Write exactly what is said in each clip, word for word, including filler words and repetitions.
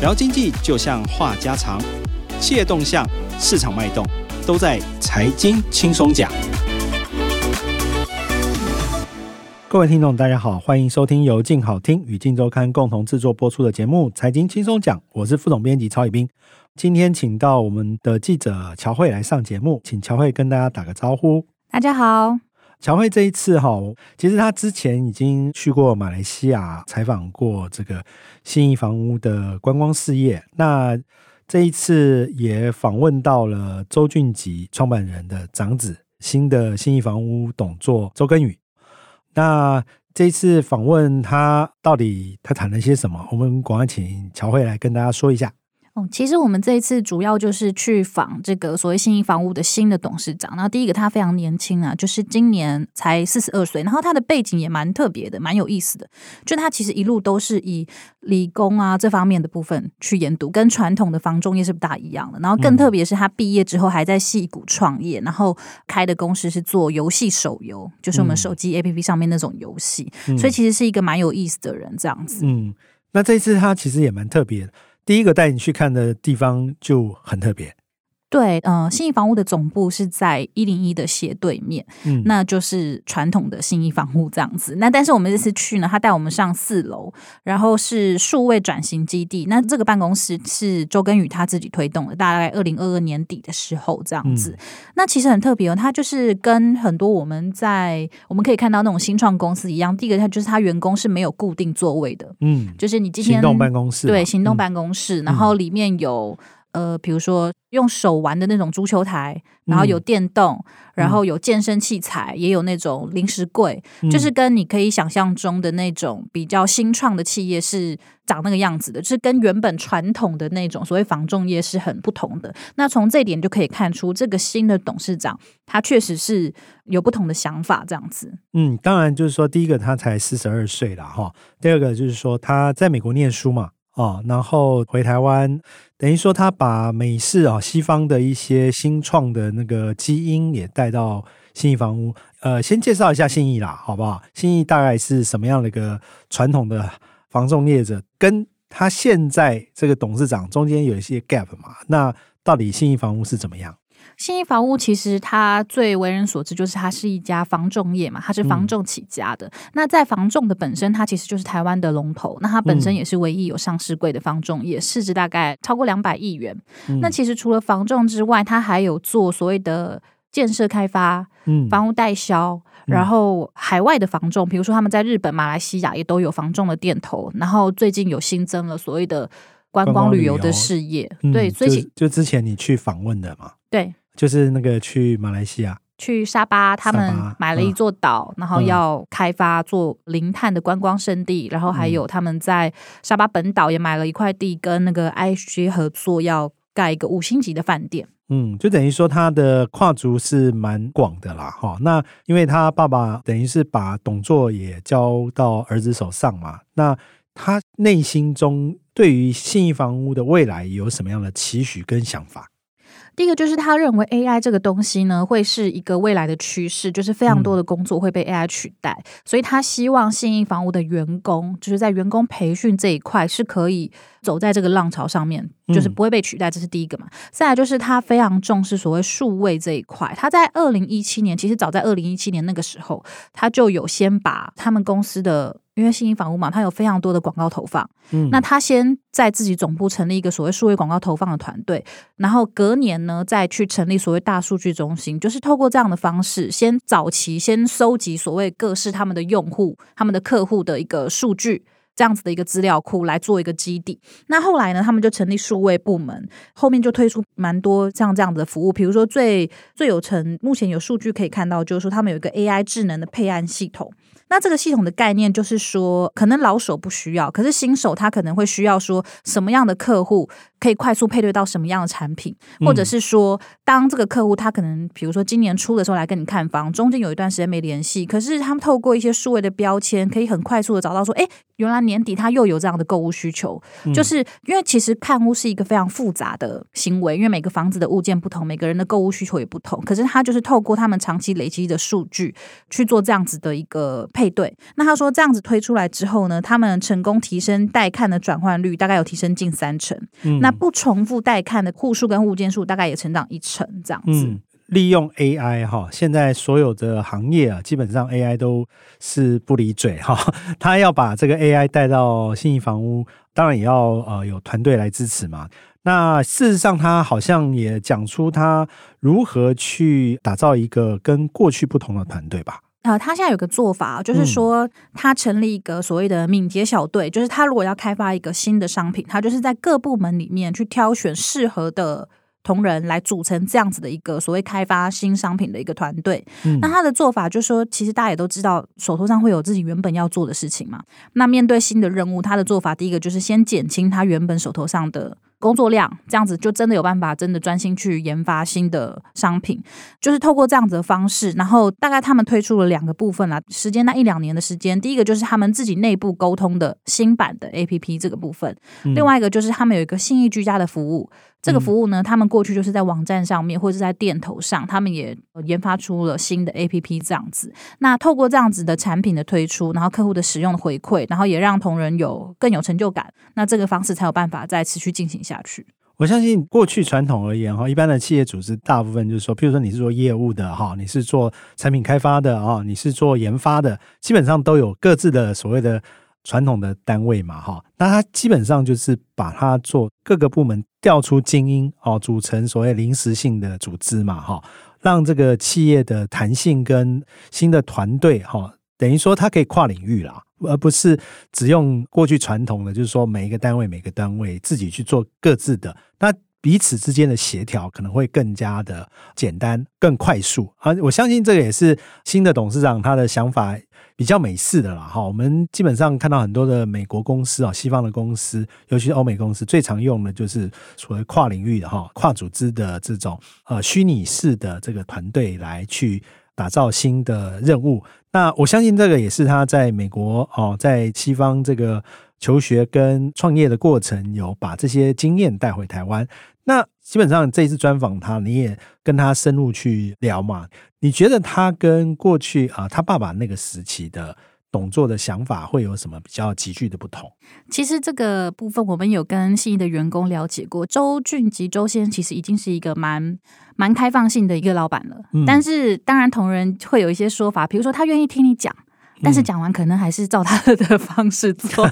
聊经济就像话家常，企业动向、市场脉动，都在财经轻松讲。各位听众大家好，欢迎收听由静好听与静周刊共同制作播出的节目财经轻松讲，我是副总编辑曹以斌。今天请到我们的记者乔慧来上节目，请乔慧跟大家打个招呼。大家好。乔慧这一次其实他之前已经去过马来西亚采访过这个信义房屋的观光事业，那这一次也访问到了周俊吉创办人的长子新的信义房屋董座周耕宇。那这一次访问他到底他谈了些什么，我们赶快请乔慧来跟大家说一下。哦、其实我们这一次主要就是去访这个所谓信义房屋的新的董事长，然后第一个他非常年轻啊，就是今年才四十二岁，然后他的背景也蛮特别的，蛮有意思的，就他其实一路都是以理工啊这方面的部分去研读，跟传统的房仲业是不大一样的，然后更特别是他毕业之后还在矽谷创业，然后开的公司是做游戏手游，就是我们手机 A P P 上面那种游戏、嗯、所以其实是一个蛮有意思的人这样子。嗯，那这次他其实也蛮特别的，第一个带你去看的地方就很特别。对，呃，信义房屋的总部是在一零一的斜对面、嗯、那就是传统的信义房屋这样子。那但是我们这次去呢，他带我们上四楼，然后是数位转型基地，那这个办公室是周耕宇他自己推动的，大概二零二二年底的时候这样子、嗯、那其实很特别哦，他就是跟很多我们在我们可以看到那种新创公司一样，第一个他就是他员工是没有固定座位的，嗯，就是你今天行动办公室，对，行动办公室、嗯、然后里面有呃，比如说用手玩的那种足球台，然后有电动、嗯、然后有健身器材、嗯、也有那种零食柜、嗯、就是跟你可以想象中的那种比较新创的企业是长那个样子的，就是跟原本传统的那种所谓房仲业是很不同的。那从这一点就可以看出这个新的董事长他确实是有不同的想法这样子。嗯，当然就是说第一个他才四十二岁啦齁，第二个就是说他在美国念书嘛哦、然后回台湾，等于说他把美式、哦、西方的一些新创的那个基因也带到信义房屋。呃，先介绍一下信义啦，好不好？信义大概是什么样的一个传统的房仲业者，跟他现在这个董事长中间有一些 gap 嘛？那到底信义房屋是怎么样？信义房屋其实它最为人所知就是它是一家房仲业嘛，它是房仲起家的、嗯、那在房仲的本身它其实就是台湾的龙头，那它本身也是唯一有上市柜的房仲业，市值大概超过两百亿元、嗯、那其实除了房仲之外，它还有做所谓的建设开发、房屋代销、嗯、然后海外的房仲，比如说他们在日本、马来西亚也都有房仲的店头，然后最近有新增了所谓的观光旅游的事业、嗯、对，所以 就, 就之前你去访问的嘛，对，就是那个去马来西亚去沙巴，他们买了一座岛、嗯、然后要开发做零碳的观光胜地、嗯、然后还有他们在沙巴本岛也买了一块地跟那个 I H G 合作要盖一个五星级的饭店。嗯，就等于说他的跨足是蛮广的啦、哦、那因为他爸爸等于是把董座也交到儿子手上嘛，那他内心中对于信义房屋的未来有什么样的期许跟想法？第一个就是他认为 A I 这个东西呢会是一个未来的趋势，就是非常多的工作会被 A I 取代、嗯、所以他希望信义房屋的员工就是在员工培训这一块是可以走在这个浪潮上面，就是不会被取代，这是第一个嘛。再来就是他非常重视所谓数位这一块，他在二零一七年，其实早在二零一七年那个时候他就有先把他们公司的，因为信义房屋嘛，它有非常多的广告投放、嗯、那他先在自己总部成立一个所谓数位广告投放的团队，然后隔年呢再去成立所谓大数据中心，就是透过这样的方式先早期先收集所谓各式他们的用户、他们的客户的一个数据，这样子的一个资料库来做一个基地。那后来呢他们就成立数位部门，后面就推出蛮多像这样子的服务，比如说最最有成目前有数据可以看到就是说他们有一个 A I 智能的配案系统，那这个系统的概念就是说可能老手不需要，可是新手他可能会需要说什么样的客户可以快速配对到什么样的产品，或者是说当这个客户他可能比如说今年初的时候来跟你看房，中间有一段时间没联系，可是他们透过一些数位的标签可以很快速的找到说，哎，原来年底他又有这样的购物需求、嗯、就是因为其实看屋是一个非常复杂的行为，因为每个房子的物件不同，每个人的购物需求也不同，可是他就是透过他们长期累积的数据去做这样子的一个配对。那他说这样子推出来之后呢，他们成功提升带看的转换率大概有提升近三成、嗯、那不重复带看的户数跟物件数大概也成长一成这样子、嗯、利用 A I 哈，现在所有的行业啊，基本上 A I 都是不离嘴哈，他要把这个 A I 带到信义房屋，当然也要、呃、有团队来支持嘛。那事实上他好像也讲出他如何去打造一个跟过去不同的团队吧。呃，他现在有个做法，就是说他成立一个所谓的敏捷小队、嗯、就是他如果要开发一个新的商品，他就是在各部门里面去挑选适合的同仁来组成这样子的一个所谓开发新商品的一个团队、嗯、那他的做法就是说，其实大家也都知道手头上会有自己原本要做的事情嘛，那面对新的任务，他的做法第一个就是先减轻他原本手头上的工作量，这样子就真的有办法真的专心去研发新的商品，就是透过这样子的方式。然后大概他们推出了两个部分啦，时间那一两年的时间，第一个就是他们自己内部沟通的新版的 A P P 这个部分、嗯、另外一个就是他们有一个信义居家的服务，这个服务呢，他们过去就是在网站上面或者在店头上，他们也研发出了新的 A P P 这样子。那透过这样子的产品的推出，然后客户的使用的回馈，然后也让同仁有更有成就感，那这个方式才有办法再持续进行下去。我相信过去传统而言，一般的企业组织大部分就是说，譬如说你是做业务的，你是做产品开发的，你是做研发的，基本上都有各自的所谓的传统的单位嘛，那它基本上就是把它做各个部门调出精英，组成所谓临时性的组织嘛，让这个企业的弹性跟新的团队等于说它可以跨领域啦，而不是只用过去传统的，就是说每一个单位每个单位自己去做各自的，那彼此之间的协调可能会更加的简单更快速、啊、我相信这个也是新的董事长他的想法比较美式的啦。我们基本上看到很多的美国公司，西方的公司，尤其是欧美公司，最常用的就是所谓跨领域的跨组织的这种呃虚拟式的这个团队来去打造新的任务。那我相信这个也是他在美国、哦、在西方这个求学跟创业的过程，有把这些经验带回台湾。那基本上这一次专访他，你也跟他深入去聊嘛，你觉得他跟过去啊他爸爸那个时期的董座的想法会有什么比较急剧的不同？其实这个部分我们有跟信义的员工了解过，周俊吉周先其实已经是一个蛮蛮开放性的一个老板了、嗯、但是当然同仁会有一些说法，比如说他愿意听你讲，但是讲完可能还是照他的方式做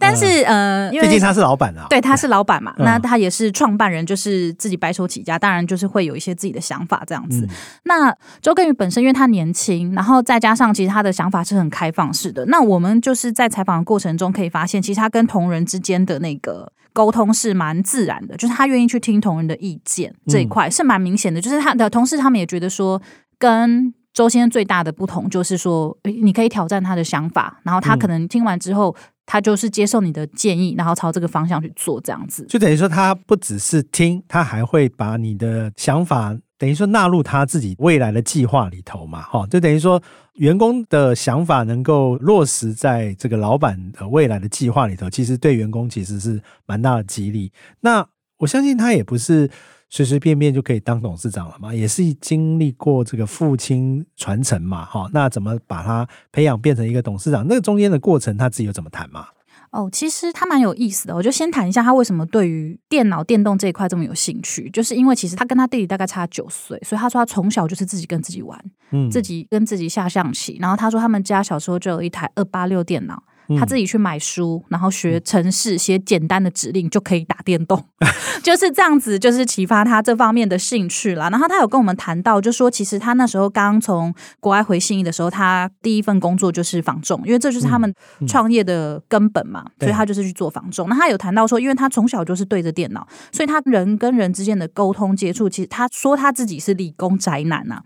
但是呃，因为毕竟他是老板啊，对，他是老板嘛、嗯、那他也是创办人，就是自己白手起家，当然就是会有一些自己的想法这样子、嗯、那周耕耘本身因为他年轻，然后再加上其实他的想法是很开放式的，那我们就是在采访的过程中可以发现，其实他跟同仁之间的那个沟通是蛮自然的，就是他愿意去听同仁的意见，这一块是蛮明显的，就是他的同事他们也觉得说跟周先生最大的不同就是说，你可以挑战他的想法，然后他可能听完之后、嗯、他就是接受你的建议，然后朝这个方向去做这样子。就等于说他不只是听，他还会把你的想法等于说纳入他自己未来的计划里头嘛、哦、就等于说员工的想法能够落实在这个老板的未来的计划里头，其实对员工其实是蛮大的激励。那我相信他也不是随随便便就可以当董事长了嘛，也是经历过这个父亲传承嘛，那怎么把他培养变成一个董事长，那个中间的过程他自己有怎么谈嘛？哦，其实他蛮有意思的，我就先谈一下他为什么对于电脑电动这一块这么有兴趣，就是因为其实他跟他弟弟大概差九岁，所以他说他从小就是自己跟自己玩、嗯、自己跟自己下象棋，然后他说他们家小时候就有一台二八六电脑，他自己去买书，然后学程式，写简单的指令就可以打电动就是这样子，就是启发他这方面的兴趣啦。然后他有跟我们谈到，就说其实他那时候刚从国外回信义的时候，他第一份工作就是房仲，因为这就是他们创业的根本嘛、嗯嗯、所以他就是去做房仲。那他有谈到说，因为他从小就是对着电脑，所以他人跟人之间的沟通接触，其实他说他自己是理工宅男啊，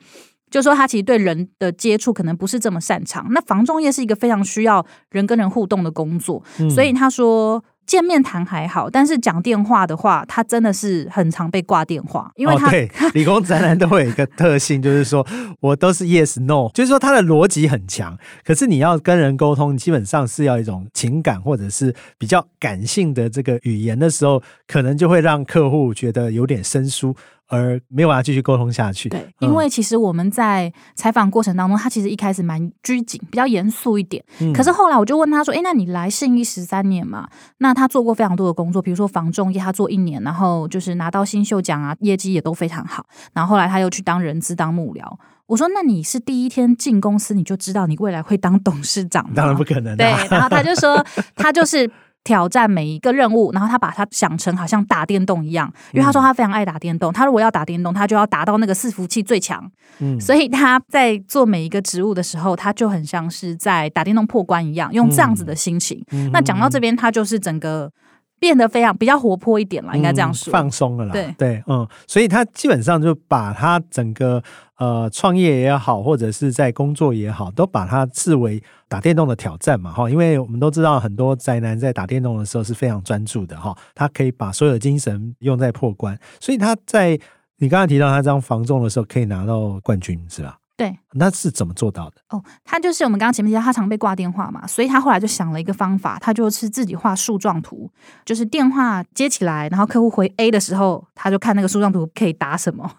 就说他其实对人的接触可能不是这么擅长，那房仲业是一个非常需要人跟人互动的工作、嗯、所以他说见面谈还好，但是讲电话的话，他真的是很常被挂电话，因为他、哦、对理工宅男都会有一个特性，就是说我都是 yes no， 就是说他的逻辑很强，可是你要跟人沟通，基本上是要一种情感或者是比较感性的这个语言的时候，可能就会让客户觉得有点生疏。而没有办法继续沟通下去。对、嗯，因为其实我们在采访过程当中，他其实一开始蛮拘谨，比较严肃一点。嗯、可是后来我就问他说：“哎，那你来信义十三年嘛？那他做过非常多的工作，比如说房仲业，他做一年，然后就是拿到新秀奖啊，业绩也都非常好。然后后来他又去当人资、当幕僚。”我说那你是第一天进公司你就知道你未来会当董事长吗？当然不可能、啊。对，然后他就说他就是。挑战每一个任务，然后他把它想成好像打电动一样，因为他说他非常爱打电动，他如果要打电动他就要达到那个伺服器最强、嗯、所以他在做每一个职务的时候他就很像是在打电动破关一样，用这样子的心情、嗯、那讲到这边他就是整个变得非常比较活泼一点啦，应该这样说、嗯、放松了啦， 对, 对、嗯、所以他基本上就把他整个呃创业也好或者是在工作也好都把它视为打电动的挑战嘛，因为我们都知道很多宅男在打电动的时候是非常专注的，他可以把所有的精神用在破关，所以他在你刚才提到他这样防重的时候可以拿到冠军是吧？对，那是怎么做到的？哦，他就是我们刚刚前面提到，他常被挂电话嘛，所以他后来就想了一个方法，他就是自己画树状图，就是电话接起来，然后客户回 A 的时候，他就看那个树状图可以打什么，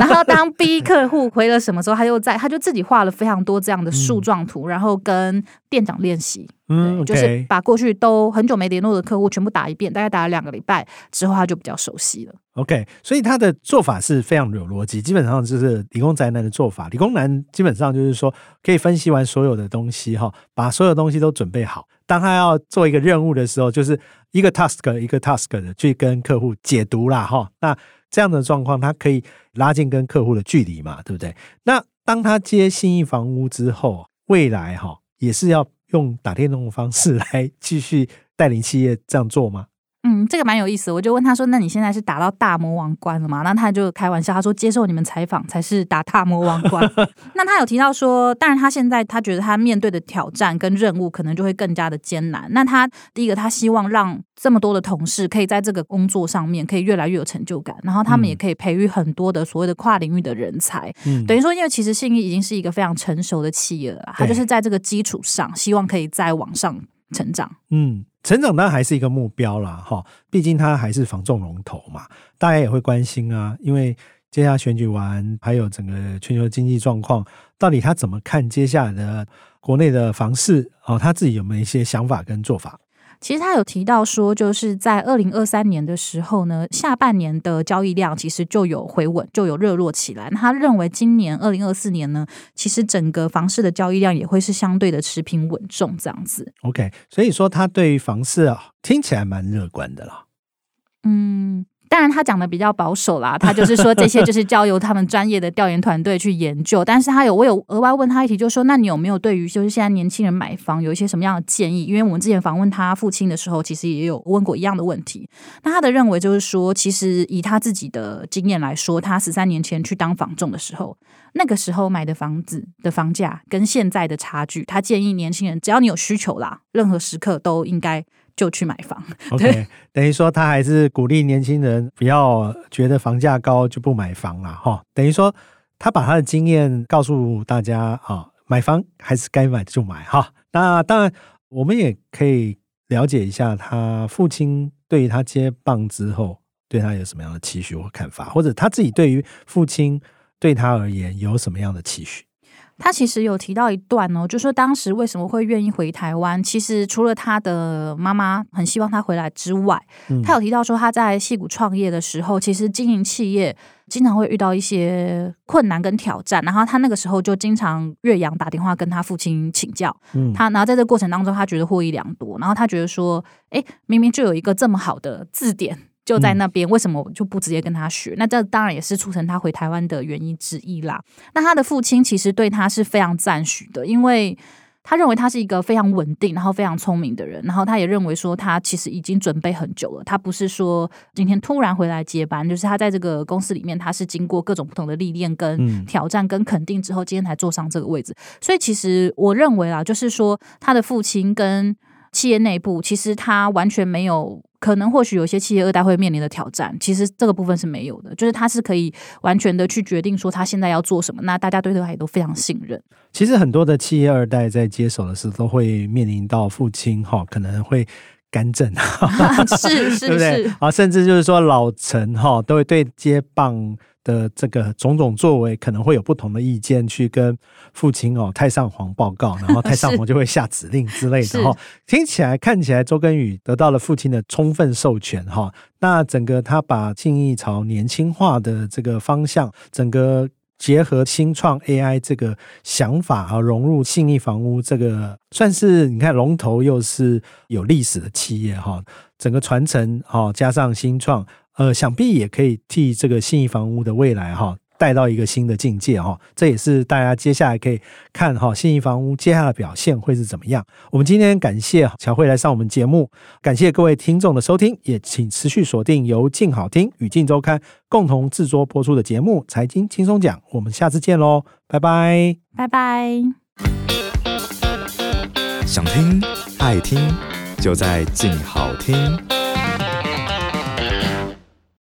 然后当 B 客户回了什么时候，他又在，他就自己画了非常多这样的树状图，嗯、然后跟店长练习。嗯，就是把过去都很久没联络的客户全部打一遍，大概打了两个礼拜之后他就比较熟悉了。 OK， 所以他的做法是非常有逻辑，基本上就是理工宅男的做法。理工男基本上就是说可以分析完所有的东西，把所有东西都准备好，当他要做一个任务的时候就是一个 task 一个 task 的去跟客户解读啦。那这样的状况他可以拉近跟客户的距离嘛，对不对？那当他接信义房屋之后，未来也是要用打电动的方式来继续带领企业这样做吗？嗯，这个蛮有意思。我就问他说那你现在是打到大魔王关了吗？那他就开玩笑，他说接受你们采访才是打大魔王关那他有提到说当然他现在他觉得他面对的挑战跟任务可能就会更加的艰难，那他第一个他希望让这么多的同事可以在这个工作上面可以越来越有成就感，然后他们也可以培育很多的所谓的跨领域的人才、嗯、等于说因为其实信义已经是一个非常成熟的企业了，他就是在这个基础上希望可以再往上成长。嗯，成长当然还是一个目标啦，毕竟它还是房仲龙头嘛，大家也会关心啊，因为接下来选举完还有整个全球经济状况，到底他怎么看接下来的国内的房市、哦、他自己有没有一些想法跟做法？其实他有提到说就是在二零二三年的时候呢，下半年的交易量其实就有回稳，就有热络起来，那他认为今年二零二四年呢，其实整个房市的交易量也会是相对的持平稳重这样子。 OK， 所以说他对于房市、啊、听起来蛮乐观的啦。嗯，当然他讲的比较保守啦，他就是说这些就是交由他们专业的调研团队去研究但是他有我有额外问他一题，就是说那你有没有对于就是现在年轻人买房有一些什么样的建议？因为我们之前访问他父亲的时候其实也有问过一样的问题，那他的认为就是说其实以他自己的经验来说，他十三年前去当房仲的时候，那个时候买的房子的房价跟现在的差距，他建议年轻人只要你有需求啦，任何时刻都应该就去买房。 OK， 等于说他还是鼓励年轻人不要觉得房价高就不买房啦、哦、等于说他把他的经验告诉大家、哦、买房还是该买就买、哦、那当然我们也可以了解一下他父亲对于他接棒之后对他有什么样的期许或看法，或者他自己对于父亲对他而言有什么样的期许。他其实有提到一段哦，就说当时为什么会愿意回台湾，其实除了他的妈妈很希望他回来之外、嗯、他有提到说他在矽谷创业的时候其实经营企业经常会遇到一些困难跟挑战，然后他那个时候就经常越洋打电话跟他父亲请教、嗯、他然后在这个过程当中他觉得获益良多，然后他觉得说哎，明明就有一个这么好的字典就在那边、嗯、为什么我就不直接跟他学？那这当然也是促成他回台湾的原因之一啦。那他的父亲其实对他是非常赞许的，因为他认为他是一个非常稳定然后非常聪明的人，然后他也认为说他其实已经准备很久了，他不是说今天突然回来接班，就是他在这个公司里面他是经过各种不同的历练跟挑战跟肯定之后今天才坐上这个位置、嗯、所以其实我认为啦，就是说他的父亲跟企业内部其实它完全没有，可能或许有些企业二代会面临的挑战，其实这个部分是没有的，就是它是可以完全的去决定说它现在要做什么，那大家对它也都非常信任。其实很多的企业二代在接手的时候都会面临到父亲、哦、可能会干政是是对不对？是、啊、甚至就是说老臣、哦、都会对接棒的这个种种作为可能会有不同的意见，去跟父亲哦太上皇报告，然后太上皇就会下指令之类的、哦、听起来看起来周耕宇得到了父亲的充分授权、哦、那整个他把信义潮年轻化的这个方向，整个结合新创 A I 这个想法、啊、融入信义房屋，这个算是你看龙头又是有历史的企业、哦、整个传承、哦、加上新创呃，想必也可以替这个信义房屋的未来哈、哦、带到一个新的境界哈、哦，这也是大家接下来可以看哈、哦、信义房屋接下来的表现会是怎么样。我们今天感谢乔慧来上我们节目，感谢各位听众的收听，也请持续锁定由静好听与静周刊共同制作播出的节目《财经轻松讲》，我们下次见喽，拜拜，拜拜。想听爱听就在静好听。